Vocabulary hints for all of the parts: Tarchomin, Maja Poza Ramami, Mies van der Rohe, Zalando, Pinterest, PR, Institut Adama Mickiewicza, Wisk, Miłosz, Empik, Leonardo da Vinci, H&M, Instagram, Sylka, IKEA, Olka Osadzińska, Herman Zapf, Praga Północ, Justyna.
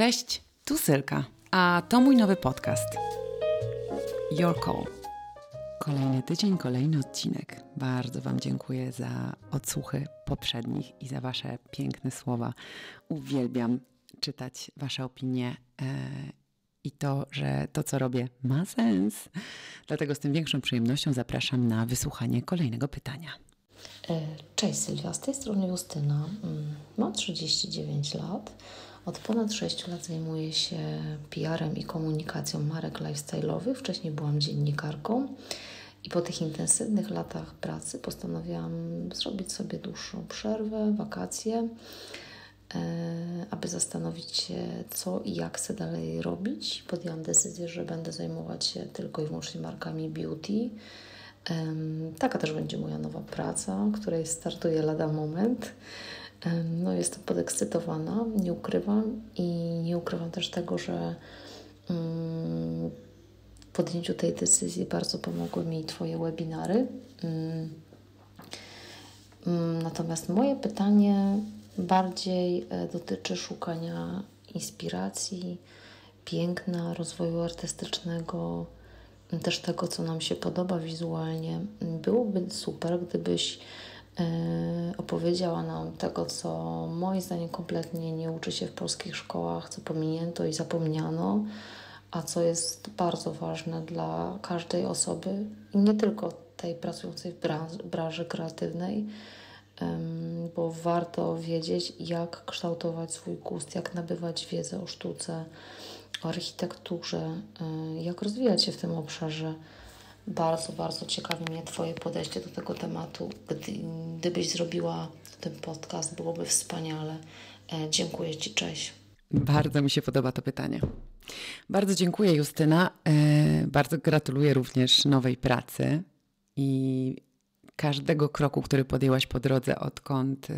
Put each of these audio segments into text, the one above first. Cześć, tu Sylka, a to mój nowy podcast Your Call. Kolejny tydzień, kolejny odcinek. Bardzo Wam dziękuję za odsłuchy poprzednich i za Wasze piękne słowa. Uwielbiam czytać Wasze opinie i to, że to, co robię, ma sens. Dlatego z tym większą przyjemnością zapraszam na wysłuchanie kolejnego pytania. Cześć Sylwia, z tej strony Justyna. Mam 39 lat. Od ponad 6 lat zajmuję się PR-em i komunikacją marek lifestyle'owych. Wcześniej byłam dziennikarką i po tych intensywnych latach pracy postanowiłam zrobić sobie dłuższą przerwę, wakacje, aby zastanowić się, co i jak chcę dalej robić. Podjęłam decyzję, że będę zajmować się tylko i wyłącznie markami beauty. Taka też będzie moja nowa praca, której startuję lada moment. No, jestem podekscytowana, nie ukrywam i nie ukrywam też tego, że w podjęciu tej decyzji bardzo pomogły mi Twoje webinary. Natomiast moje pytanie bardziej dotyczy szukania inspiracji, piękna, rozwoju artystycznego, też tego, co nam się podoba wizualnie. Byłoby super, gdybyś opowiedziała nam tego, co moim zdaniem kompletnie nie uczy się w polskich szkołach, co pominięto i zapomniano, a co jest bardzo ważne dla każdej osoby, nie tylko tej pracującej w branży kreatywnej, bo warto wiedzieć, jak kształtować swój gust, jak nabywać wiedzę o sztuce, o architekturze, jak rozwijać się w tym obszarze. Bardzo, bardzo ciekawi mnie Twoje podejście do tego tematu. Gdybyś zrobiła ten podcast, byłoby wspaniale. Dziękuję Ci, cześć. Bardzo mi się podoba to pytanie. Bardzo dziękuję, Justyna. Bardzo gratuluję również nowej pracy i każdego kroku, który podjęłaś po drodze, odkąd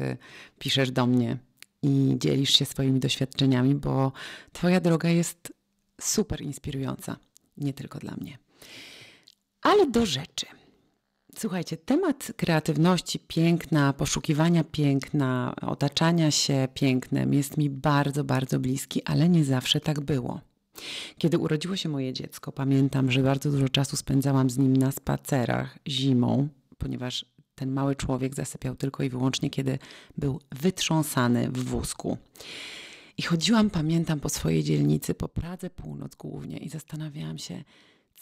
piszesz do mnie i dzielisz się swoimi doświadczeniami, bo Twoja droga jest super inspirująca, nie tylko dla mnie. Ale do rzeczy. Słuchajcie, temat kreatywności, piękna, poszukiwania piękna, otaczania się pięknem jest mi bardzo, bardzo bliski, ale nie zawsze tak było. Kiedy urodziło się moje dziecko, pamiętam, że bardzo dużo czasu spędzałam z nim na spacerach zimą, ponieważ ten mały człowiek zasypiał tylko i wyłącznie, kiedy był wytrząsany w wózku. I chodziłam, pamiętam, po swojej dzielnicy, po Pradze Północ głównie i zastanawiałam się,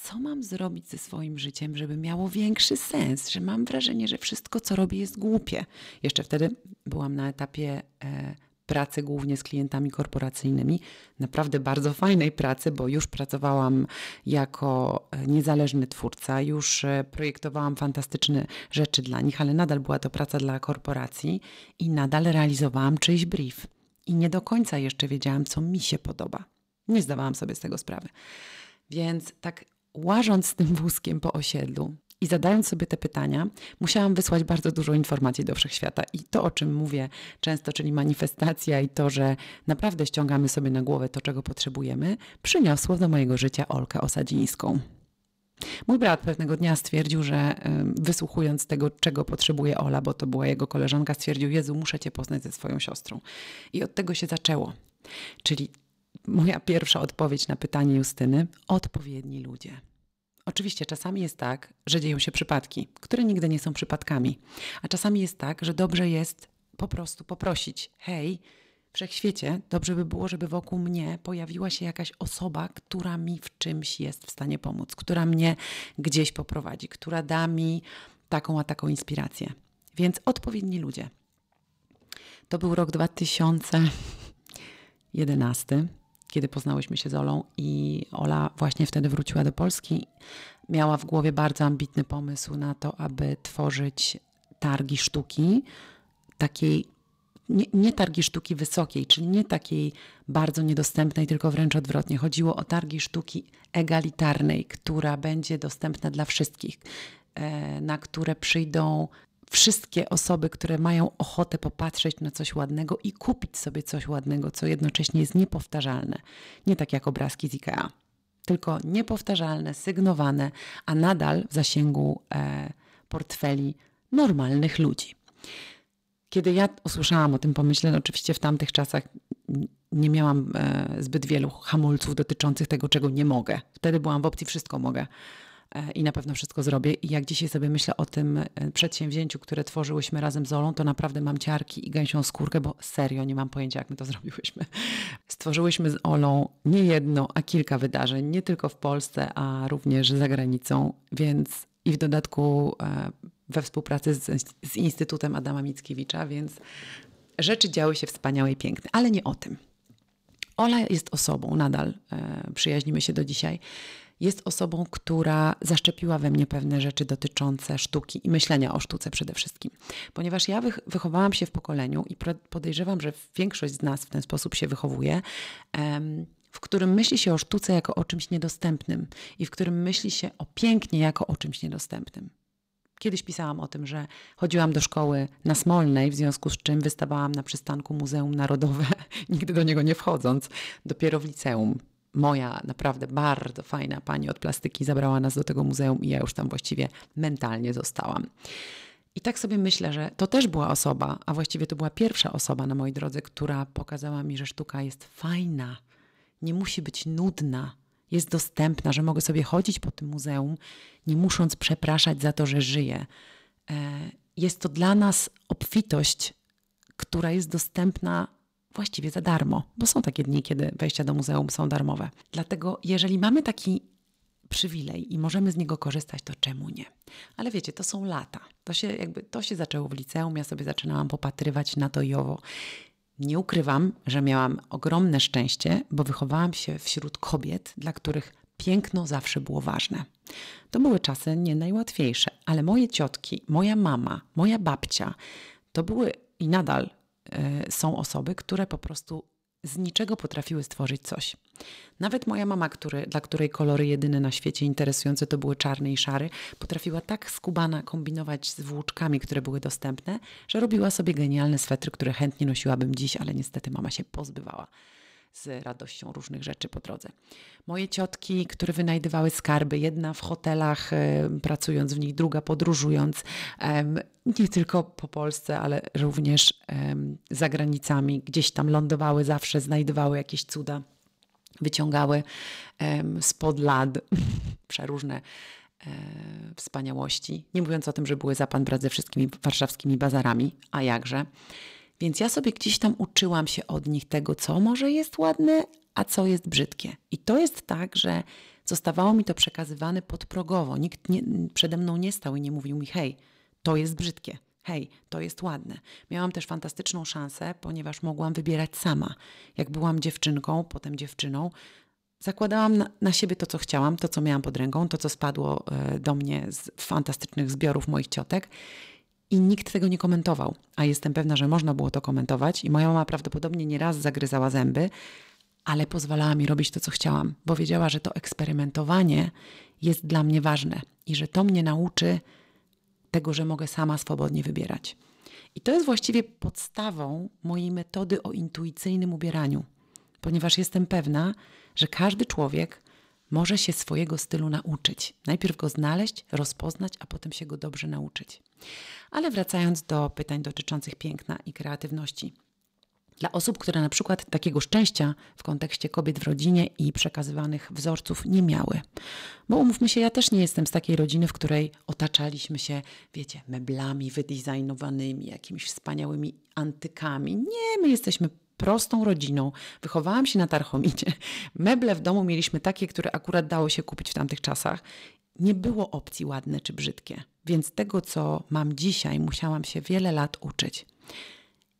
co mam zrobić ze swoim życiem, żeby miało większy sens, że mam wrażenie, że wszystko, co robię, jest głupie. Jeszcze wtedy byłam na etapie pracy głównie z klientami korporacyjnymi, naprawdę bardzo fajnej pracy, bo już pracowałam jako niezależny twórca, już projektowałam fantastyczne rzeczy dla nich, ale nadal była to praca dla korporacji i nadal realizowałam czyjś brief. I nie do końca jeszcze wiedziałam, co mi się podoba. Nie zdawałam sobie z tego sprawy. Więc tak łażąc z tym wózkiem po osiedlu i zadając sobie te pytania, musiałam wysłać bardzo dużo informacji do wszechświata. I to, o czym mówię często, czyli manifestacja i to, że naprawdę ściągamy sobie na głowę to, czego potrzebujemy, przyniosło do mojego życia Olkę Osadzińską. Mój brat pewnego dnia stwierdził, że wysłuchując tego, czego potrzebuje Ola, bo to była jego koleżanka, stwierdził: Jezu, muszę Cię poznać ze swoją siostrą. I od tego się zaczęło. Czyli moja pierwsza odpowiedź na pytanie Justyny – odpowiedni ludzie. Oczywiście czasami jest tak, że dzieją się przypadki, które nigdy nie są przypadkami, a czasami jest tak, że dobrze jest po prostu poprosić: hej, wszechświecie, dobrze by było, żeby wokół mnie pojawiła się jakaś osoba, która mi w czymś jest w stanie pomóc, która mnie gdzieś poprowadzi, która da mi taką a taką inspirację. Więc odpowiedni ludzie. To był rok 2011. Kiedy poznałyśmy się z Olą i Ola właśnie wtedy wróciła do Polski, miała w głowie bardzo ambitny pomysł na to, aby tworzyć targi sztuki, takiej nie targi sztuki wysokiej, czyli nie takiej bardzo niedostępnej, tylko wręcz odwrotnie. Chodziło o targi sztuki egalitarnej, która będzie dostępna dla wszystkich, na które przyjdą wszystkie osoby, które mają ochotę popatrzeć na coś ładnego i kupić sobie coś ładnego, co jednocześnie jest niepowtarzalne. Nie tak jak obrazki z IKEA, tylko niepowtarzalne, sygnowane, a nadal w zasięgu portfeli normalnych ludzi. Kiedy ja usłyszałam o tym pomyśle, no oczywiście w tamtych czasach nie miałam zbyt wielu hamulców dotyczących tego, czego nie mogę. Wtedy byłam w opcji wszystko mogę i na pewno wszystko zrobię. I jak dzisiaj sobie myślę o tym przedsięwzięciu, które tworzyłyśmy razem z Olą, to naprawdę mam ciarki i gęsią skórkę, bo serio nie mam pojęcia, jak my to zrobiłyśmy. Stworzyłyśmy z Olą nie jedno, a kilka wydarzeń, nie tylko w Polsce, a również za granicą, więc i w dodatku we współpracy z Instytutem Adama Mickiewicza, więc rzeczy działy się wspaniałe i piękne, ale nie o tym. Ola jest osobą, nadal przyjaźnimy się do dzisiaj, jest osobą, która zaszczepiła we mnie pewne rzeczy dotyczące sztuki i myślenia o sztuce przede wszystkim. Ponieważ ja wychowałam się w pokoleniu i podejrzewam, że większość z nas w ten sposób się wychowuje, w którym myśli się o sztuce jako o czymś niedostępnym i w którym myśli się o pięknie jako o czymś niedostępnym. Kiedyś pisałam o tym, że chodziłam do szkoły na Smolnej, w związku z czym wystawałam na przystanku Muzeum Narodowe, nigdy do niego nie wchodząc, dopiero w liceum. Moja naprawdę bardzo fajna pani od plastyki zabrała nas do tego muzeum i ja już tam właściwie mentalnie zostałam. I tak sobie myślę, że to też była osoba, a właściwie to była pierwsza osoba na mojej drodze, która pokazała mi, że sztuka jest fajna, nie musi być nudna, jest dostępna, że mogę sobie chodzić po tym muzeum, nie musząc przepraszać za to, że żyję. Jest to dla nas obfitość, która jest dostępna właściwie za darmo, bo są takie dni, kiedy wejścia do muzeum są darmowe. Dlatego jeżeli mamy taki przywilej i możemy z niego korzystać, to czemu nie? Ale wiecie, to są lata. To się zaczęło w liceum, ja sobie zaczynałam popatrywać na to i owo. Nie ukrywam, że miałam ogromne szczęście, bo wychowałam się wśród kobiet, dla których piękno zawsze było ważne. To były czasy nie najłatwiejsze, ale moje ciotki, moja mama, moja babcia, to były i nadal są osoby, które po prostu z niczego potrafiły stworzyć coś. Nawet moja mama, dla której kolory jedyne na świecie interesujące to były czarny i szary, potrafiła tak skubana kombinować z włóczkami, które były dostępne, że robiła sobie genialne swetry, które chętnie nosiłabym dziś, ale niestety mama się pozbywała z radością różnych rzeczy po drodze. Moje ciotki, które wynajdywały skarby, jedna w hotelach pracując w nich, druga podróżując, nie tylko po Polsce, ale również za granicami, gdzieś tam lądowały zawsze, znajdowały jakieś cuda, wyciągały spod lat przeróżne wspaniałości. Nie mówiąc o tym, że były zapęd ze wszystkimi warszawskimi bazarami, a jakże. Więc ja sobie gdzieś tam uczyłam się od nich tego, co może jest ładne, a co jest brzydkie. I to jest tak, że zostawało mi to przekazywane podprogowo. Nikt przede mną nie stał i nie mówił mi, hej, to jest brzydkie, hej, to jest ładne. Miałam też fantastyczną szansę, ponieważ mogłam wybierać sama. Jak byłam dziewczynką, potem dziewczyną, zakładałam na siebie to, co chciałam, to, co miałam pod ręką, to, co spadło do mnie z fantastycznych zbiorów moich ciotek. I nikt tego nie komentował, a jestem pewna, że można było to komentować i moja mama prawdopodobnie nieraz zagryzała zęby, ale pozwalała mi robić to, co chciałam, bo wiedziała, że to eksperymentowanie jest dla mnie ważne i że to mnie nauczy tego, że mogę sama swobodnie wybierać. I to jest właściwie podstawą mojej metody o intuicyjnym ubieraniu, ponieważ jestem pewna, że każdy człowiek może się swojego stylu nauczyć. Najpierw go znaleźć, rozpoznać, a potem się go dobrze nauczyć. Ale wracając do pytań dotyczących piękna i kreatywności. Dla osób, które na przykład takiego szczęścia w kontekście kobiet w rodzinie i przekazywanych wzorców nie miały. Bo umówmy się, ja też nie jestem z takiej rodziny, w której otaczaliśmy się, wiecie, meblami wydesignowanymi, jakimiś wspaniałymi antykami. Nie, my jesteśmy prostą rodziną. Wychowałam się na Tarchomicie. Meble w domu mieliśmy takie, które akurat dało się kupić w tamtych czasach. Nie było opcji ładne czy brzydkie. Więc tego, co mam dzisiaj, musiałam się wiele lat uczyć.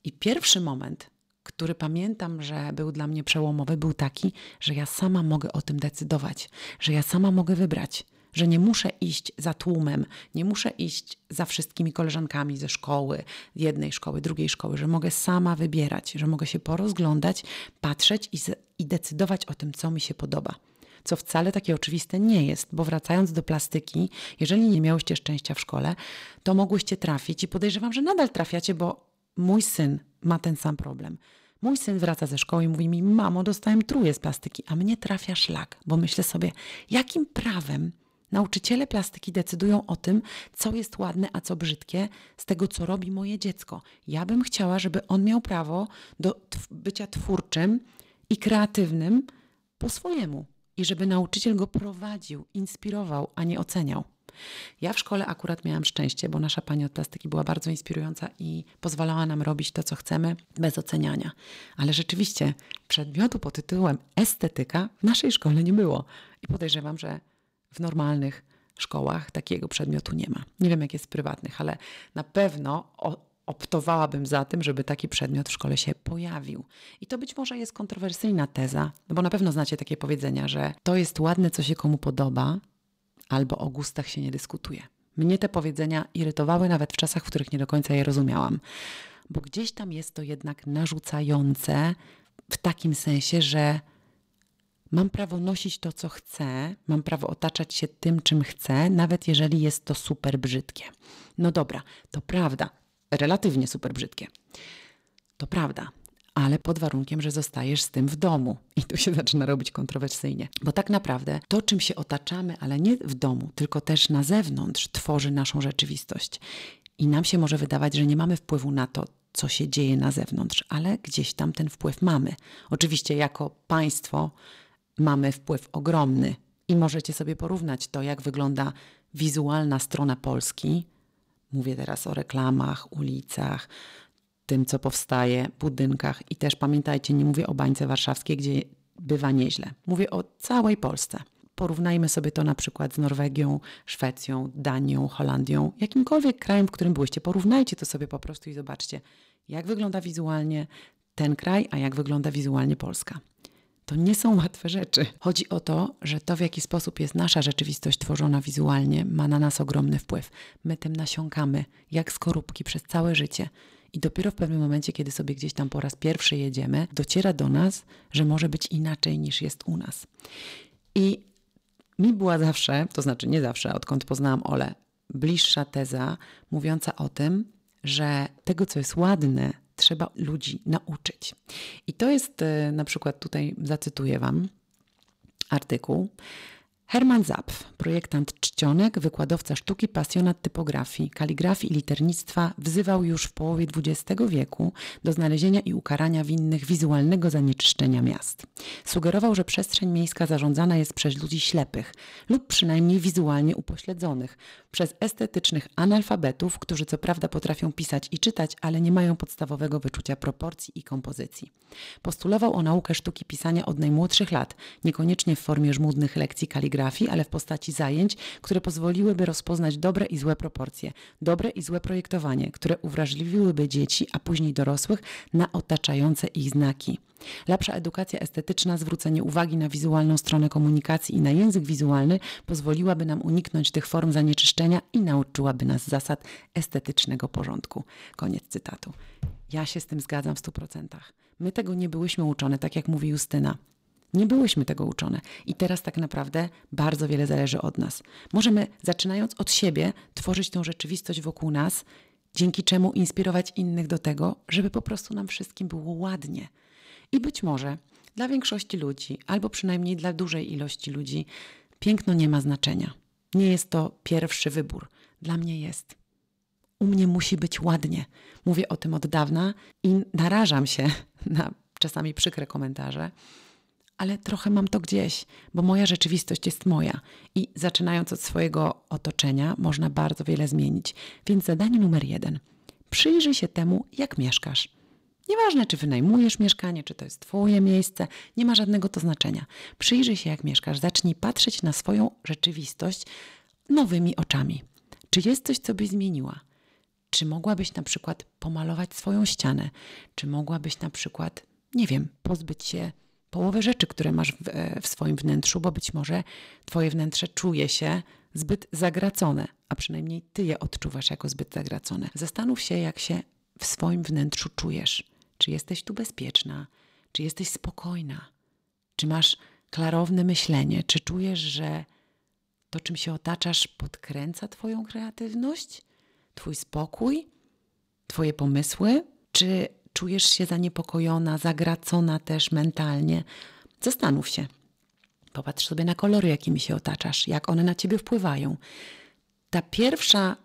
I pierwszy moment, który pamiętam, że był dla mnie przełomowy, był taki, że ja sama mogę o tym decydować, że ja sama mogę wybrać, że nie muszę iść za tłumem, nie muszę iść za wszystkimi koleżankami ze szkoły, jednej szkoły, drugiej szkoły, że mogę sama wybierać, że mogę się porozglądać, patrzeć i decydować o tym, co mi się podoba. Co wcale takie oczywiste nie jest, bo wracając do plastyki, jeżeli nie miałyście szczęścia w szkole, to mogłyście trafić i podejrzewam, że nadal trafiacie, bo mój syn ma ten sam problem. Mój syn wraca ze szkoły i mówi mi, mamo, dostałem trójkę z plastyki, a mnie trafia szlak, bo myślę sobie, jakim prawem nauczyciele plastyki decydują o tym, co jest ładne, a co brzydkie z tego, co robi moje dziecko. Ja bym chciała, żeby on miał prawo do bycia twórczym, i kreatywnym po swojemu. I żeby nauczyciel go prowadził, inspirował, a nie oceniał. Ja w szkole akurat miałam szczęście, bo nasza pani od plastyki była bardzo inspirująca i pozwalała nam robić to, co chcemy, bez oceniania. Ale rzeczywiście przedmiotu pod tytułem estetyka w naszej szkole nie było. I podejrzewam, że w normalnych szkołach takiego przedmiotu nie ma. Nie wiem, jak jest w prywatnych, ale na pewno optowałabym za tym, żeby taki przedmiot w szkole się pojawił. I to być może jest kontrowersyjna teza, no bo na pewno znacie takie powiedzenia, że to jest ładne, co się komu podoba, albo o gustach się nie dyskutuje. Mnie te powiedzenia irytowały nawet w czasach, w których nie do końca je rozumiałam. Bo gdzieś tam jest to jednak narzucające w takim sensie, że mam prawo nosić to, co chcę, mam prawo otaczać się tym, czym chcę, nawet jeżeli jest to super brzydkie. No dobra, to prawda, relatywnie super brzydkie. To prawda, ale pod warunkiem, że zostajesz z tym w domu. I tu się zaczyna robić kontrowersyjnie. Bo tak naprawdę to, czym się otaczamy, ale nie w domu, tylko też na zewnątrz, tworzy naszą rzeczywistość. I nam się może wydawać, że nie mamy wpływu na to, co się dzieje na zewnątrz, ale gdzieś tam ten wpływ mamy. Oczywiście jako państwo mamy wpływ ogromny i możecie sobie porównać to, jak wygląda wizualna strona Polski. Mówię teraz o reklamach, ulicach, tym, co powstaje, budynkach. I też pamiętajcie, nie mówię o Bańce Warszawskiej, gdzie bywa nieźle. Mówię o całej Polsce. Porównajmy sobie to na przykład z Norwegią, Szwecją, Danią, Holandią, jakimkolwiek krajem, w którym byłyście. Porównajcie to sobie po prostu i zobaczcie, jak wygląda wizualnie ten kraj, a jak wygląda wizualnie Polska. To nie są łatwe rzeczy. Chodzi o to, że to, w jaki sposób jest nasza rzeczywistość tworzona wizualnie, ma na nas ogromny wpływ. My tym nasiąkamy, jak skorupki, przez całe życie. I dopiero w pewnym momencie, kiedy sobie gdzieś tam po raz pierwszy jedziemy, dociera do nas, że może być inaczej, niż jest u nas. I mi była zawsze, to znaczy nie zawsze, odkąd poznałam Olę, bliższa teza mówiąca o tym, że tego, co jest ładne, trzeba ludzi nauczyć. I to jest, na przykład tutaj zacytuję Wam artykuł. Herman Zapf, projektant czcionek, wykładowca sztuki, pasjonat typografii, kaligrafii i liternictwa, wzywał już w połowie XX wieku do znalezienia i ukarania winnych wizualnego zanieczyszczenia miast. Sugerował, że przestrzeń miejska zarządzana jest przez ludzi ślepych lub przynajmniej wizualnie upośledzonych, przez estetycznych analfabetów, którzy co prawda potrafią pisać i czytać, ale nie mają podstawowego wyczucia proporcji i kompozycji. Postulował o naukę sztuki pisania od najmłodszych lat, niekoniecznie w formie żmudnych lekcji kaligrafii, ale w postaci zajęć, które pozwoliłyby rozpoznać dobre i złe proporcje, dobre i złe projektowanie, które uwrażliwiłyby dzieci, a później dorosłych, na otaczające ich znaki. Lepsza edukacja estetyczna, zwrócenie uwagi na wizualną stronę komunikacji i na język wizualny pozwoliłaby nam uniknąć tych form zanieczyszczenia i nauczyłaby nas zasad estetycznego porządku. Koniec cytatu. Ja się z tym zgadzam w 100%. My tego nie byłyśmy uczone, tak jak mówi Justyna. Nie byłyśmy tego uczone i teraz tak naprawdę bardzo wiele zależy od nas. Możemy, zaczynając od siebie, tworzyć tą rzeczywistość wokół nas, dzięki czemu inspirować innych do tego, żeby po prostu nam wszystkim było ładnie. I być może dla większości ludzi, albo przynajmniej dla dużej ilości ludzi, piękno nie ma znaczenia. Nie jest to pierwszy wybór. Dla mnie jest. U mnie musi być ładnie. Mówię o tym od dawna i narażam się na czasami przykre komentarze, ale trochę mam to gdzieś, bo moja rzeczywistość jest moja i zaczynając od swojego otoczenia można bardzo wiele zmienić. Więc zadanie numer 1. Przyjrzyj się temu, jak mieszkasz. Nieważne, czy wynajmujesz mieszkanie, czy to jest twoje miejsce, nie ma żadnego to znaczenia. Przyjrzyj się, jak mieszkasz. Zacznij patrzeć na swoją rzeczywistość nowymi oczami. Czy jest coś, co byś zmieniła? Czy mogłabyś na przykład pomalować swoją ścianę? Czy mogłabyś na przykład, nie wiem, pozbyć się połowę rzeczy, które masz w swoim wnętrzu, bo być może twoje wnętrze czuje się zbyt zagracone, a przynajmniej ty je odczuwasz jako zbyt zagracone. Zastanów się, jak się w swoim wnętrzu czujesz. Czy jesteś tu bezpieczna? Czy jesteś spokojna? Czy masz klarowne myślenie? Czy czujesz, że to, czym się otaczasz, podkręca twoją kreatywność? Twój spokój? Twoje pomysły? Czy czujesz się zaniepokojona, zagracona też mentalnie? Zastanów się. Popatrz sobie na kolory, jakimi się otaczasz, jak one na ciebie wpływają. Ta pierwsza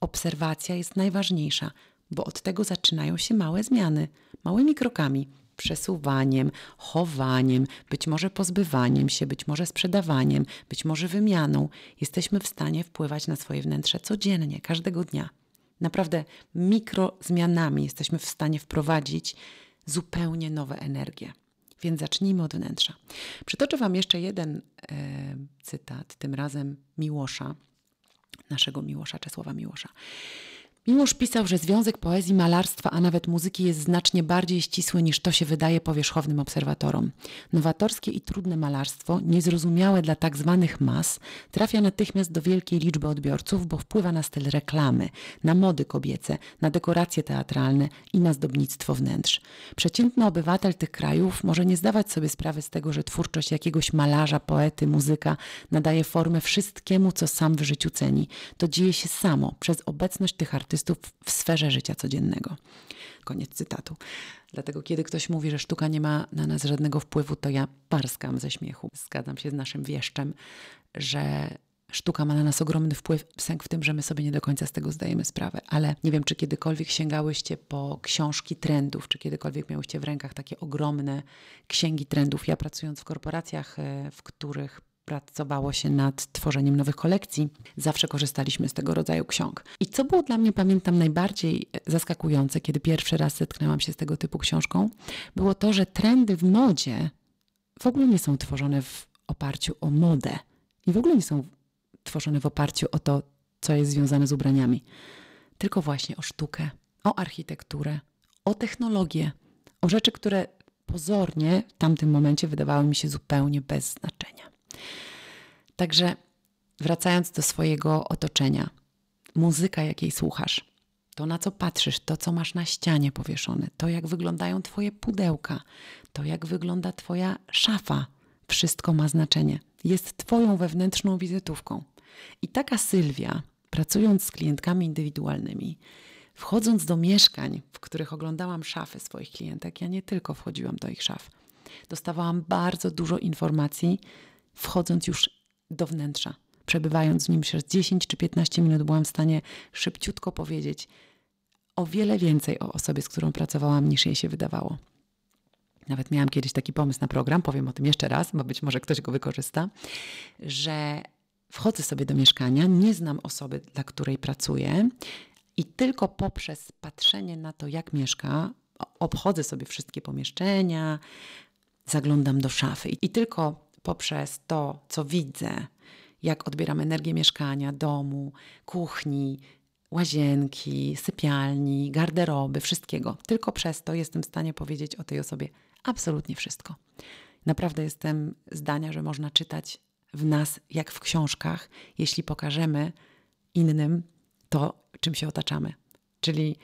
obserwacja jest najważniejsza, bo od tego zaczynają się małe zmiany, małymi krokami. przesuwaniem, chowaniem, być może pozbywaniem się, być może sprzedawaniem, być może wymianą, jesteśmy w stanie wpływać na swoje wnętrze codziennie, każdego dnia. Naprawdę mikrozmianami jesteśmy w stanie wprowadzić zupełnie nowe energie. Więc zacznijmy od wnętrza. Przytoczę Wam jeszcze jeden cytat, tym razem Miłosza, naszego Miłosza, Czesława Miłosza. Miłosz pisał, że związek poezji, malarstwa, a nawet muzyki jest znacznie bardziej ścisły niż to się wydaje powierzchownym obserwatorom. Nowatorskie i trudne malarstwo, niezrozumiałe dla tak zwanych mas, trafia natychmiast do wielkiej liczby odbiorców, bo wpływa na styl reklamy, na mody kobiece, na dekoracje teatralne i na zdobnictwo wnętrz. Przeciętny obywatel tych krajów może nie zdawać sobie sprawy z tego, że twórczość jakiegoś malarza, poety, muzyka nadaje formę wszystkiemu, co sam w życiu ceni. To dzieje się samo, przez obecność tych artystów w sferze życia codziennego. Koniec cytatu. Dlatego kiedy ktoś mówi, że sztuka nie ma na nas żadnego wpływu, to ja parskam ze śmiechu. Zgadzam się z naszym wieszczem, że sztuka ma na nas ogromny wpływ, w tym, że my sobie nie do końca z tego zdajemy sprawę. Ale nie wiem, czy kiedykolwiek sięgałyście po książki trendów, czy kiedykolwiek miałyście w rękach takie ogromne księgi trendów. Ja pracując w korporacjach, w których pracowało się nad tworzeniem nowych kolekcji, zawsze korzystaliśmy z tego rodzaju ksiąg. I co było dla mnie, pamiętam, najbardziej zaskakujące, kiedy pierwszy raz zetknęłam się z tego typu książką, było to, że trendy w modzie w ogóle nie są tworzone w oparciu o modę i w ogóle nie są tworzone w oparciu o to, co jest związane z ubraniami, tylko właśnie o sztukę, o architekturę, o technologię, o rzeczy, które pozornie w tamtym momencie wydawały mi się zupełnie bez znaczenia. Także wracając do swojego otoczenia, muzyka, jakiej słuchasz, to na co patrzysz, to co masz na ścianie powieszone, to jak wyglądają Twoje pudełka, to jak wygląda Twoja szafa, wszystko ma znaczenie. Jest Twoją wewnętrzną wizytówką. I taka Sylwia, pracując z klientkami indywidualnymi, wchodząc do mieszkań, w których oglądałam szafy swoich klientek, ja nie tylko wchodziłam do ich szaf, dostawałam bardzo dużo informacji, wchodząc już do wnętrza, przebywając w nim przez 10 czy 15 minut, byłam w stanie szybciutko powiedzieć o wiele więcej o osobie, z którą pracowałam, niż jej się wydawało. Nawet miałam kiedyś taki pomysł na program, powiem o tym jeszcze raz, bo być może ktoś go wykorzysta, że wchodzę sobie do mieszkania, nie znam osoby, dla której pracuję i tylko poprzez patrzenie na to, jak mieszka, obchodzę sobie wszystkie pomieszczenia, zaglądam do szafy i tylko poprzez to, co widzę, jak odbieram energię mieszkania, domu, kuchni, łazienki, sypialni, garderoby, wszystkiego. Tylko przez to jestem w stanie powiedzieć o tej osobie absolutnie wszystko. Naprawdę jestem zdania, że można czytać w nas jak w książkach, jeśli pokażemy innym to, czym się otaczamy. Czyli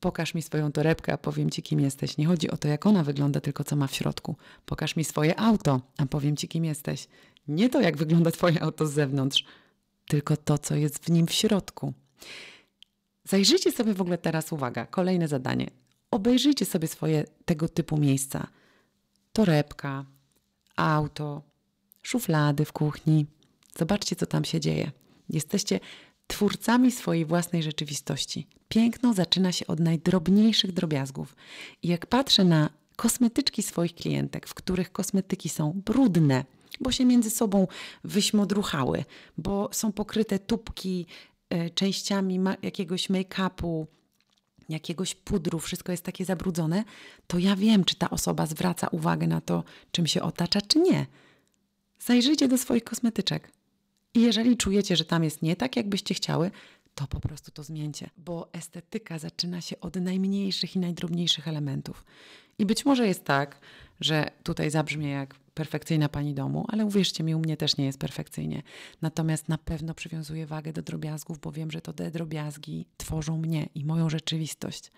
pokaż mi swoją torebkę, a powiem Ci, kim jesteś. Nie chodzi o to, jak ona wygląda, tylko co ma w środku. Pokaż mi swoje auto, a powiem Ci, kim jesteś. Nie to, jak wygląda Twoje auto z zewnątrz, tylko to, co jest w nim w środku. Zajrzyjcie sobie w ogóle teraz, uwaga, kolejne zadanie. Obejrzyjcie sobie swoje tego typu miejsca. Torebka, auto, szuflady w kuchni. Zobaczcie, co tam się dzieje. Jesteście twórcami swojej własnej rzeczywistości. Piękno zaczyna się od najdrobniejszych drobiazgów. I jak patrzę na kosmetyczki swoich klientek, w których kosmetyki są brudne, bo się między sobą wyśmodruchały, bo są pokryte tubki, częściami jakiegoś make-upu, jakiegoś pudru, wszystko jest takie zabrudzone, to ja wiem, czy ta osoba zwraca uwagę na to, czym się otacza, czy nie. Zajrzyjcie do swoich kosmetyczek. I jeżeli czujecie, że tam jest nie tak, jakbyście chciały, to po prostu to zmieńcie. Bo estetyka zaczyna się od najmniejszych i najdrobniejszych elementów. I być może jest tak, że tutaj zabrzmie jak perfekcyjna pani domu, ale uwierzcie mi, u mnie też nie jest perfekcyjnie. Natomiast na pewno przywiązuję wagę do drobiazgów, bo wiem, że to te drobiazgi tworzą mnie i moją rzeczywistość.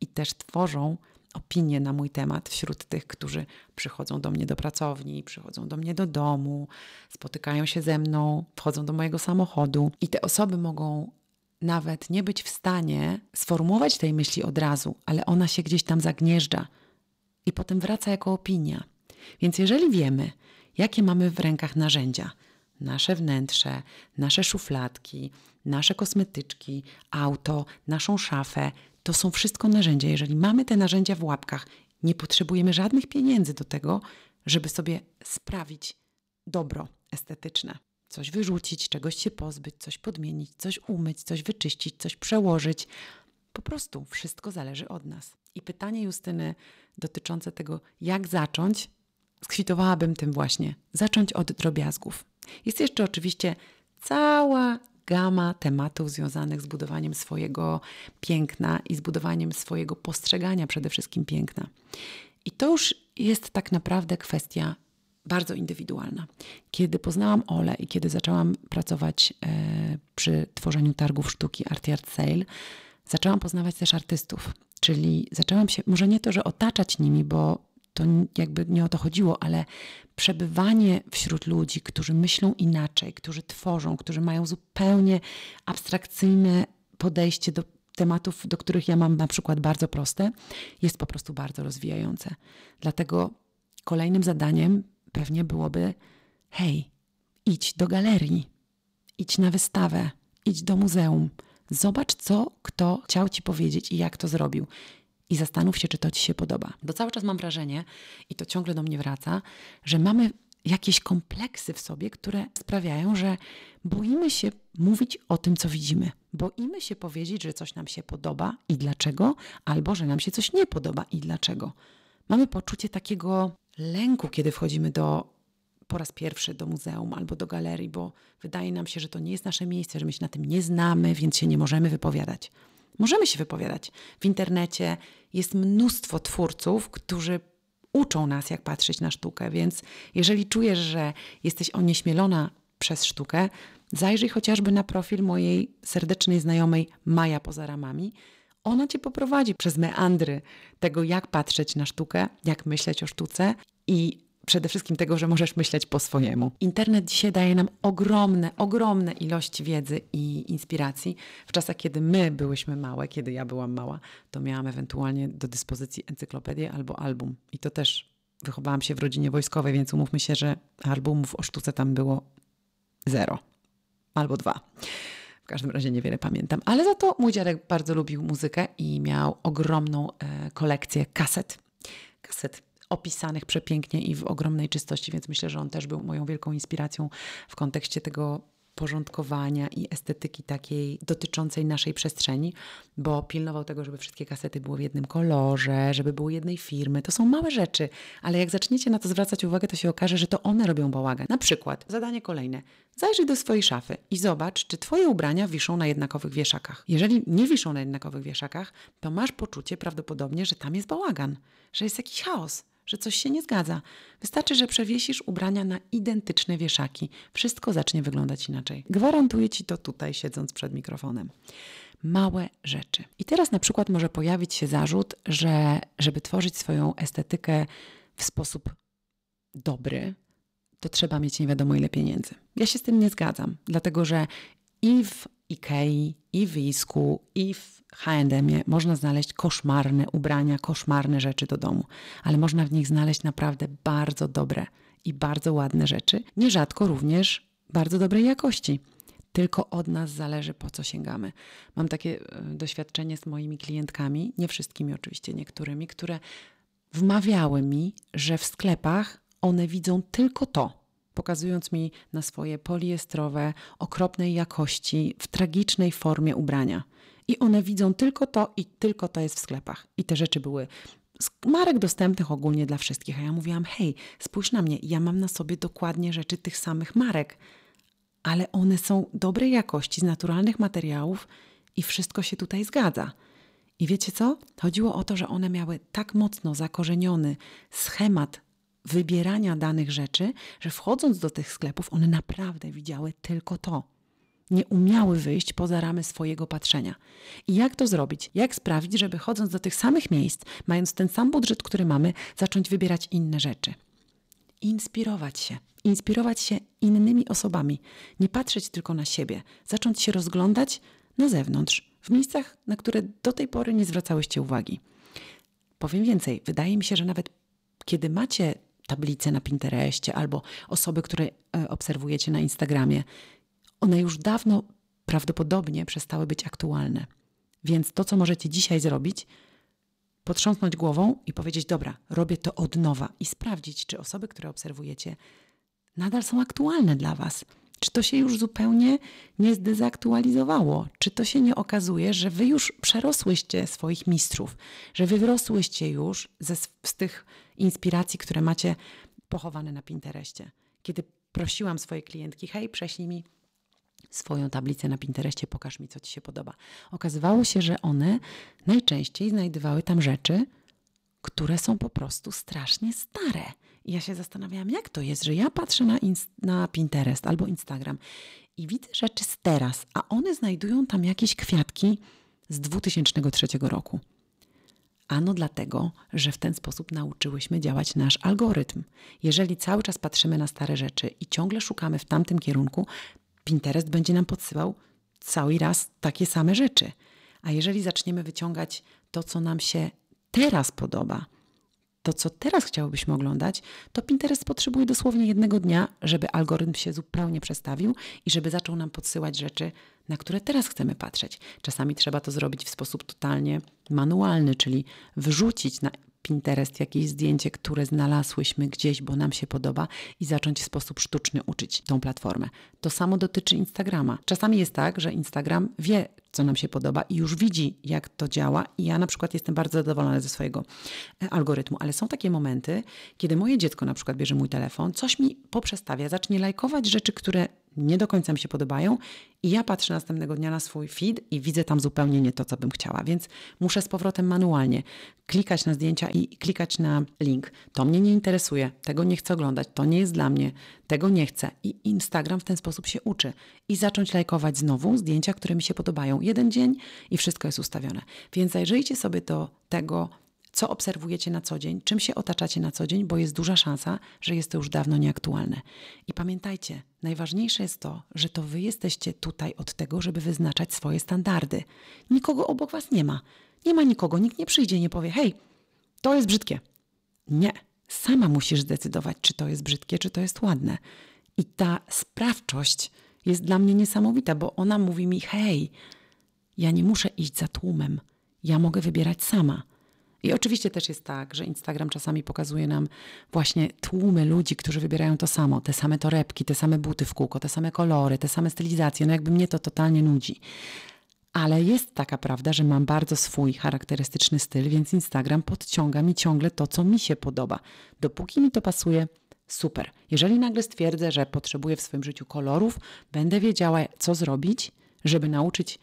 I też tworzą opinie na mój temat wśród tych, którzy przychodzą do mnie do pracowni, przychodzą do mnie do domu, spotykają się ze mną, wchodzą do mojego samochodu. I te osoby mogą nawet nie być w stanie sformułować tej myśli od razu, ale ona się gdzieś tam zagnieżdża i potem wraca jako opinia. Więc jeżeli wiemy, jakie mamy w rękach narzędzia, nasze wnętrze, nasze szufladki, nasze kosmetyczki, auto, naszą szafę, to są wszystko narzędzia. Jeżeli mamy te narzędzia w łapkach Nie potrzebujemy żadnych pieniędzy do tego, żeby sobie sprawić dobro estetyczne. Coś wyrzucić, czegoś się pozbyć, coś podmienić, coś umyć, coś wyczyścić, coś przełożyć. Po prostu wszystko zależy od nas. I pytanie Justyny dotyczące tego, jak zacząć, skwitowałabym tym właśnie. Zacząć od drobiazgów. Jest jeszcze oczywiście cała gama tematów związanych z budowaniem swojego piękna i z budowaniem swojego postrzegania przede wszystkim piękna. I to już jest tak naprawdę kwestia bardzo indywidualna. Kiedy poznałam Olę i kiedy zaczęłam pracować przy tworzeniu targów sztuki Art Yard Sale, zaczęłam poznawać też artystów. Czyli zaczęłam się, może nie to, że otaczać nimi, bo to jakby nie o to chodziło, ale przebywanie wśród ludzi, którzy myślą inaczej, którzy tworzą, którzy mają zupełnie abstrakcyjne podejście do tematów, do których ja mam na przykład bardzo proste, jest po prostu bardzo rozwijające. Dlatego kolejnym zadaniem pewnie byłoby: hej, idź do galerii, idź na wystawę, idź do muzeum, zobacz, co kto chciał ci powiedzieć i jak to zrobił. I zastanów się, czy to ci się podoba. Bo cały czas mam wrażenie, i to ciągle do mnie wraca, że mamy jakieś kompleksy w sobie, które sprawiają, że boimy się mówić o tym, co widzimy. Boimy się powiedzieć, że coś nam się podoba i dlaczego, albo że nam się coś nie podoba i dlaczego. Mamy poczucie takiego lęku, kiedy wchodzimy po raz pierwszy do muzeum albo do galerii, bo wydaje nam się, że to nie jest nasze miejsce, że my się na tym nie znamy, więc się nie możemy wypowiadać. Możemy się wypowiadać. W internecie jest mnóstwo twórców, którzy uczą nas, jak patrzeć na sztukę, więc jeżeli czujesz, że jesteś onieśmielona przez sztukę, zajrzyj chociażby na profil mojej serdecznej znajomej Maja Poza Ramami. Ona cię poprowadzi przez meandry tego, jak patrzeć na sztukę, jak myśleć o sztuce i przede wszystkim tego, że możesz myśleć po swojemu. Internet dzisiaj daje nam ogromne ilości wiedzy i inspiracji. W czasach, kiedy my byłyśmy małe, kiedy ja byłam mała, to miałam ewentualnie do dyspozycji encyklopedię albo album. I to też wychowałam się w rodzinie wojskowej, więc umówmy się, że albumów o sztuce tam było 0 albo 2. W każdym razie niewiele pamiętam. Ale za to mój dziadek bardzo lubił muzykę i miał ogromną kolekcję kaset. Opisanych przepięknie i w ogromnej czystości, więc myślę, że on też był moją wielką inspiracją w kontekście tego porządkowania i estetyki takiej dotyczącej naszej przestrzeni, bo pilnował tego, żeby wszystkie kasety były w jednym kolorze, żeby były jednej firmy. To są małe rzeczy, ale jak zaczniecie na to zwracać uwagę, to się okaże, że to one robią bałagan. Na przykład zadanie kolejne. Zajrzyj do swojej szafy i zobacz, czy twoje ubrania wiszą na jednakowych wieszakach. Jeżeli nie wiszą na jednakowych wieszakach, to masz poczucie prawdopodobnie, że tam jest bałagan, że jest jakiś chaos, że coś się nie zgadza. Wystarczy, że przewiesisz ubrania na identyczne wieszaki. Wszystko zacznie wyglądać inaczej. Gwarantuję ci to tutaj, siedząc przed mikrofonem. Małe rzeczy. I teraz na przykład może pojawić się zarzut, że żeby tworzyć swoją estetykę w sposób dobry, to trzeba mieć nie wiadomo ile pieniędzy. Ja się z tym nie zgadzam, dlatego że i w Ikei, i w Wisku, i w H&M-ie można znaleźć koszmarne ubrania, koszmarne rzeczy do domu, ale można w nich znaleźć naprawdę bardzo dobre i bardzo ładne rzeczy, nierzadko również bardzo dobrej jakości. Tylko od nas zależy, po co sięgamy. Mam takie doświadczenie z moimi klientkami, nie wszystkimi oczywiście, niektórymi, które wmawiały mi, że w sklepach one widzą tylko to, pokazując mi na swoje poliestrowe, okropnej jakości, w tragicznej formie ubrania. I one widzą tylko to i tylko to jest w sklepach. I te rzeczy były z marek dostępnych ogólnie dla wszystkich. A ja mówiłam: hej, spójrz na mnie, ja mam na sobie dokładnie rzeczy tych samych marek, ale one są dobrej jakości, z naturalnych materiałów i wszystko się tutaj zgadza. I wiecie co? Chodziło o to, że one miały tak mocno zakorzeniony schemat wybierania danych rzeczy, że wchodząc do tych sklepów, one naprawdę widziały tylko to. Nie umiały wyjść poza ramy swojego patrzenia. I jak to zrobić? Jak sprawić, żeby chodząc do tych samych miejsc, mając ten sam budżet, który mamy, zacząć wybierać inne rzeczy? Inspirować się. Inspirować się innymi osobami. Nie patrzeć tylko na siebie. Zacząć się rozglądać na zewnątrz, w miejscach, na które do tej pory nie zwracałyście uwagi. Powiem więcej. Wydaje mi się, że nawet kiedy macie tablice na Pinterestie albo osoby, które obserwujecie na Instagramie, one już dawno prawdopodobnie przestały być aktualne. Więc to, co możecie dzisiaj zrobić, potrząsnąć głową i powiedzieć, dobra, robię to od nowa i sprawdzić, czy osoby, które obserwujecie, nadal są aktualne dla was. Czy to się już zupełnie nie zdezaktualizowało? Czy to się nie okazuje, że wy już przerosłyście swoich mistrzów? Że wy wyrosłyście już z tych inspiracji, które macie pochowane na Pinterestie? Kiedy prosiłam swoje klientki, hej, prześlij mi swoją tablicę na Pinterestie, pokaż mi, co ci się podoba. Okazywało się, że one najczęściej znajdowały tam rzeczy, które są po prostu strasznie stare. I ja się zastanawiałam, jak to jest, że ja patrzę na Pinterest albo Instagram i widzę rzeczy z teraz, a one znajdują tam jakieś kwiatki z 2003 roku. Ano dlatego, że w ten sposób nauczyłyśmy działać nasz algorytm. Jeżeli cały czas patrzymy na stare rzeczy i ciągle szukamy w tamtym kierunku, Pinterest będzie nam podsyłał cały raz takie same rzeczy. A jeżeli zaczniemy wyciągać to, co nam się teraz podoba, to, co teraz chciałybyśmy oglądać, to Pinterest potrzebuje dosłownie jednego dnia, żeby algorytm się zupełnie przestawił i żeby zaczął nam podsyłać rzeczy, na które teraz chcemy patrzeć. Czasami trzeba to zrobić w sposób totalnie manualny, czyli wyrzucić na Pinterest jakieś zdjęcie, które znalazłyśmy gdzieś, bo nam się podoba i zacząć w sposób sztuczny uczyć tą platformę. To samo dotyczy Instagrama. Czasami jest tak, że Instagram wie, co nam się podoba i już widzi, jak to działa i ja na przykład jestem bardzo zadowolona ze swojego algorytmu, ale są takie momenty, kiedy moje dziecko na przykład bierze mój telefon, coś mi poprzestawia, zacznie lajkować rzeczy, które nie do końca mi się podobają i ja patrzę następnego dnia na swój feed i widzę tam zupełnie nie to, co bym chciała, więc muszę z powrotem manualnie klikać na zdjęcia i klikać na link. To mnie nie interesuje, tego nie chcę oglądać, to nie jest dla mnie, tego nie chcę i Instagram w ten sposób się uczy i zacząć lajkować znowu zdjęcia, które mi się podobają. Jeden dzień i wszystko jest ustawione. Więc zajrzyjcie sobie do tego, co obserwujecie na co dzień, czym się otaczacie na co dzień, bo jest duża szansa, że jest to już dawno nieaktualne. I pamiętajcie, najważniejsze jest to, że to wy jesteście tutaj od tego, żeby wyznaczać swoje standardy. Nikogo obok was nie ma. Nie ma nikogo, nikt nie przyjdzie, nie powie, hej, to jest brzydkie. Nie, sama musisz zdecydować, czy to jest brzydkie, czy to jest ładne. I ta sprawczość jest dla mnie niesamowita, bo ona mówi mi, hej, ja nie muszę iść za tłumem, ja mogę wybierać sama. I oczywiście też jest tak, że Instagram czasami pokazuje nam właśnie tłumy ludzi, którzy wybierają to samo, te same torebki, te same buty w kółko, te same kolory, te same stylizacje, no jakby mnie to totalnie nudzi. Ale jest taka prawda, że mam bardzo swój charakterystyczny styl, więc Instagram podciąga mi ciągle to, co mi się podoba. Dopóki mi to pasuje, super. Jeżeli nagle stwierdzę, że potrzebuję w swoim życiu kolorów, będę wiedziała, co zrobić, żeby nauczyć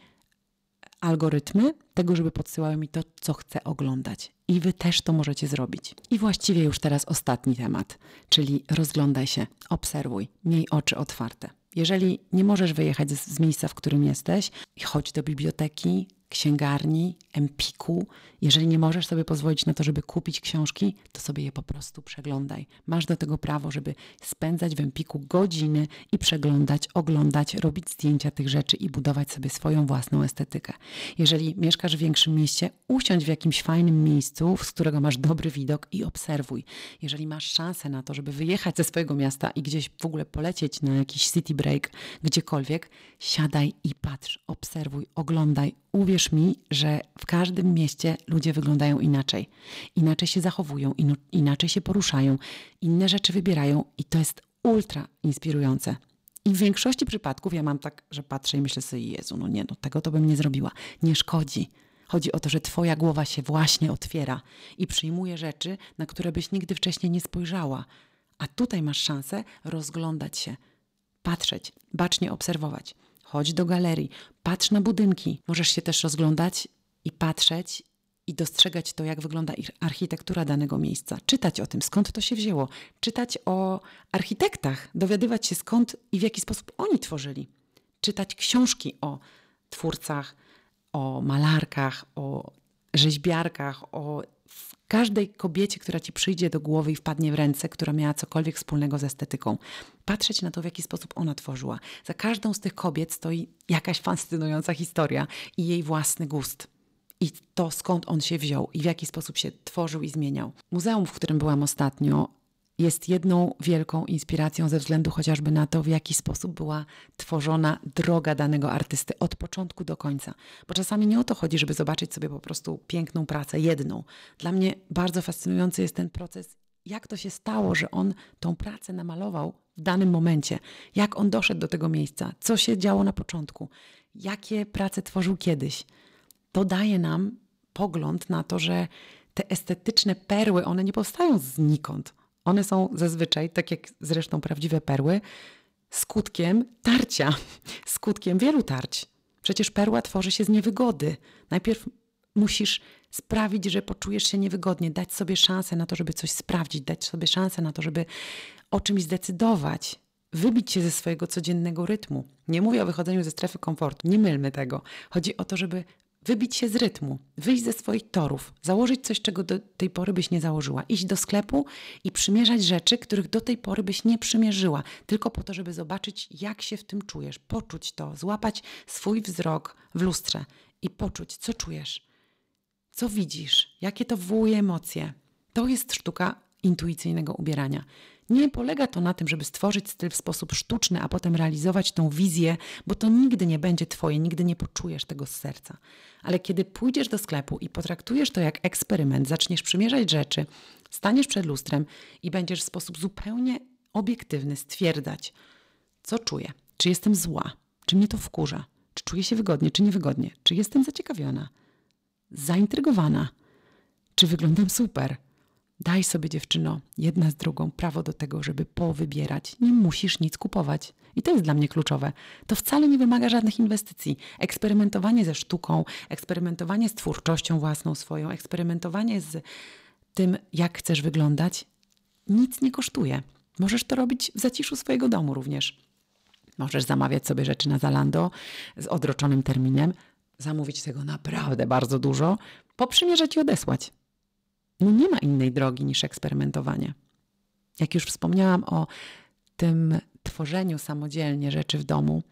algorytmy tego, żeby podsyłały mi to, co chcę oglądać. I wy też to możecie zrobić. I właściwie już teraz ostatni temat, czyli rozglądaj się, obserwuj, miej oczy otwarte. Jeżeli nie możesz wyjechać z miejsca, w którym jesteś, chodź do biblioteki, księgarni, Empiku. Jeżeli nie możesz sobie pozwolić na to, żeby kupić książki, to sobie je po prostu przeglądaj. Masz do tego prawo, żeby spędzać w Empiku godziny i przeglądać, oglądać, robić zdjęcia tych rzeczy i budować sobie swoją własną estetykę. Jeżeli mieszkasz w większym mieście, usiądź w jakimś fajnym miejscu, z którego masz dobry widok i obserwuj. Jeżeli masz szansę na to, żeby wyjechać ze swojego miasta i gdzieś w ogóle polecieć na jakiś city break, gdziekolwiek, siadaj i patrz, obserwuj, oglądaj, uwierz mi, że w każdym mieście ludzie wyglądają inaczej. Inaczej się zachowują, inaczej się poruszają, inne rzeczy wybierają i to jest ultra inspirujące. I w większości przypadków ja mam tak, że patrzę i myślę sobie, Jezu, no nie, no tego to bym nie zrobiła. Nie szkodzi. Chodzi o to, że twoja głowa się właśnie otwiera i przyjmuje rzeczy, na które byś nigdy wcześniej nie spojrzała. A tutaj masz szansę rozglądać się, patrzeć, bacznie obserwować. Chodź do galerii, patrz na budynki. Możesz się też rozglądać i patrzeć i dostrzegać to, jak wygląda architektura danego miejsca. Czytać o tym, skąd to się wzięło. Czytać o architektach, dowiadywać się skąd i w jaki sposób oni tworzyli. Czytać książki o twórcach, o malarkach, o rzeźbiarkach, o każdej kobiecie, która ci przyjdzie do głowy i wpadnie w ręce, która miała cokolwiek wspólnego z estetyką. Patrzeć na to, w jaki sposób ona tworzyła. Za każdą z tych kobiet stoi jakaś fascynująca historia i jej własny gust. I to, skąd on się wziął i w jaki sposób się tworzył i zmieniał. Muzeum, w którym byłam ostatnio, jest jedną wielką inspiracją ze względu chociażby na to, w jaki sposób była tworzona droga danego artysty od początku do końca. Bo czasami nie o to chodzi, żeby zobaczyć sobie po prostu piękną pracę, jedną. Dla mnie bardzo fascynujący jest ten proces, jak to się stało, że on tą pracę namalował w danym momencie, jak on doszedł do tego miejsca, co się działo na początku, jakie prace tworzył kiedyś. To daje nam pogląd na to, że te estetyczne perły, one nie powstają znikąd. One są zazwyczaj, tak jak zresztą prawdziwe perły, skutkiem tarcia, skutkiem wielu tarć. Przecież perła tworzy się z niewygody. Najpierw musisz sprawić, że poczujesz się niewygodnie, dać sobie szansę na to, żeby coś sprawdzić, dać sobie szansę na to, żeby o czymś zdecydować, wybić się ze swojego codziennego rytmu. Nie mówię o wychodzeniu ze strefy komfortu, nie mylmy tego. Chodzi o to, żeby wybić się z rytmu, wyjść ze swoich torów, założyć coś, czego do tej pory byś nie założyła. Iść do sklepu i przymierzać rzeczy, których do tej pory byś nie przymierzyła. Tylko po to, żeby zobaczyć, jak się w tym czujesz. Poczuć to, złapać swój wzrok w lustrze i poczuć, co czujesz, co widzisz, jakie to wywołuje emocje. To jest sztuka intuicyjnego ubierania. Nie polega to na tym, żeby stworzyć styl w sposób sztuczny, a potem realizować tą wizję, bo to nigdy nie będzie twoje, nigdy nie poczujesz tego z serca. Ale kiedy pójdziesz do sklepu i potraktujesz to jak eksperyment, zaczniesz przymierzać rzeczy, staniesz przed lustrem i będziesz w sposób zupełnie obiektywny stwierdzać, co czuję, czy jestem zła, czy mnie to wkurza, czy czuję się wygodnie, czy niewygodnie, czy jestem zaciekawiona, zaintrygowana, czy wyglądam super. Daj sobie, dziewczyno, jedna z drugą prawo do tego, żeby powybierać. Nie musisz nic kupować. I to jest dla mnie kluczowe. To wcale nie wymaga żadnych inwestycji. Eksperymentowanie ze sztuką, eksperymentowanie z twórczością własną swoją, eksperymentowanie z tym, jak chcesz wyglądać, nic nie kosztuje. Możesz to robić w zaciszu swojego domu również. Możesz zamawiać sobie rzeczy na Zalando z odroczonym terminem, zamówić tego naprawdę bardzo dużo, poprzymierzać i odesłać. No nie ma innej drogi niż eksperymentowanie. Jak już wspomniałam o tym tworzeniu samodzielnie rzeczy w domu,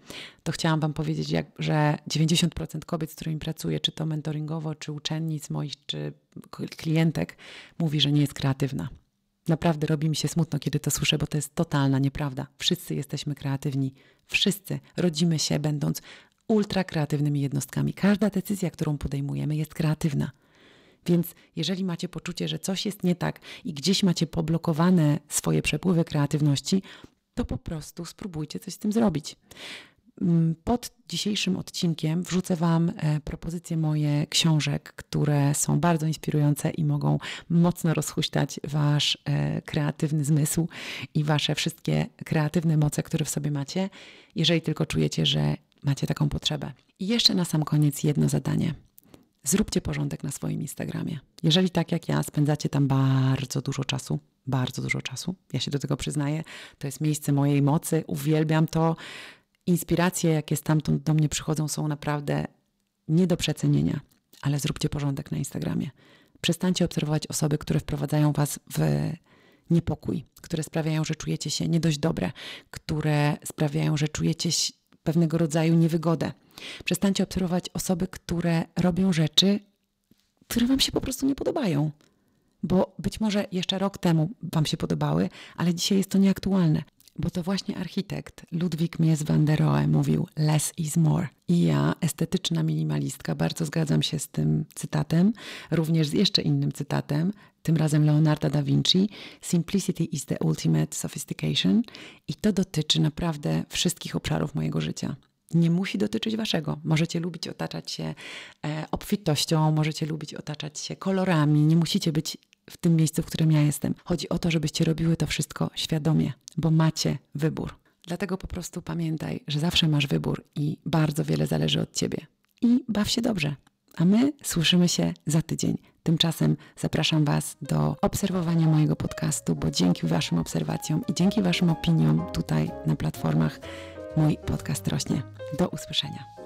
to chciałam wam powiedzieć, że 90% kobiet, z którymi pracuję, czy to mentoringowo, czy uczennic moich, czy klientek, mówi, że nie jest kreatywna. Naprawdę robi mi się smutno, kiedy to słyszę, bo to jest totalna nieprawda. Wszyscy jesteśmy kreatywni. Wszyscy rodzimy się będąc ultra kreatywnymi jednostkami. Każda decyzja, którą podejmujemy, jest kreatywna. Więc jeżeli macie poczucie, że coś jest nie tak i gdzieś macie poblokowane swoje przepływy kreatywności, to po prostu spróbujcie coś z tym zrobić. Pod dzisiejszym odcinkiem wrzucę wam propozycje moje książek, które są bardzo inspirujące i mogą mocno rozhuśtać wasz kreatywny zmysł i wasze wszystkie kreatywne moce, które w sobie macie, jeżeli tylko czujecie, że macie taką potrzebę. I jeszcze na sam koniec jedno zadanie. Zróbcie porządek na swoim Instagramie. Jeżeli tak jak ja spędzacie tam bardzo dużo czasu, ja się do tego przyznaję, to jest miejsce mojej mocy, uwielbiam to. Inspiracje, jakie stamtąd do mnie przychodzą, są naprawdę nie do przecenienia, ale zróbcie porządek na Instagramie. Przestańcie obserwować osoby, które wprowadzają was w niepokój, które sprawiają, że czujecie się nie dość dobre, które sprawiają, że czujecie się pewnego rodzaju niewygodę. Przestańcie obserwować osoby, które robią rzeczy, które wam się po prostu nie podobają. Bo być może jeszcze rok temu wam się podobały, ale dzisiaj jest to nieaktualne. Bo to właśnie architekt Ludwik Mies van der Rohe mówił less is more. I ja, estetyczna minimalistka, bardzo zgadzam się z tym cytatem, również z jeszcze innym cytatem, tym razem Leonarda da Vinci, Simplicity is the ultimate sophistication. I to dotyczy naprawdę wszystkich obszarów mojego życia. Nie musi dotyczyć waszego. Możecie lubić otaczać się obfitością, możecie lubić otaczać się kolorami, nie musicie być w tym miejscu, w którym ja jestem. Chodzi o to, żebyście robiły to wszystko świadomie, bo macie wybór. Dlatego po prostu pamiętaj, że zawsze masz wybór i bardzo wiele zależy od ciebie. I baw się dobrze. A my słyszymy się za tydzień. Tymczasem zapraszam was do obserwowania mojego podcastu, bo dzięki waszym obserwacjom i dzięki waszym opiniom tutaj na platformach mój podcast rośnie. Do usłyszenia.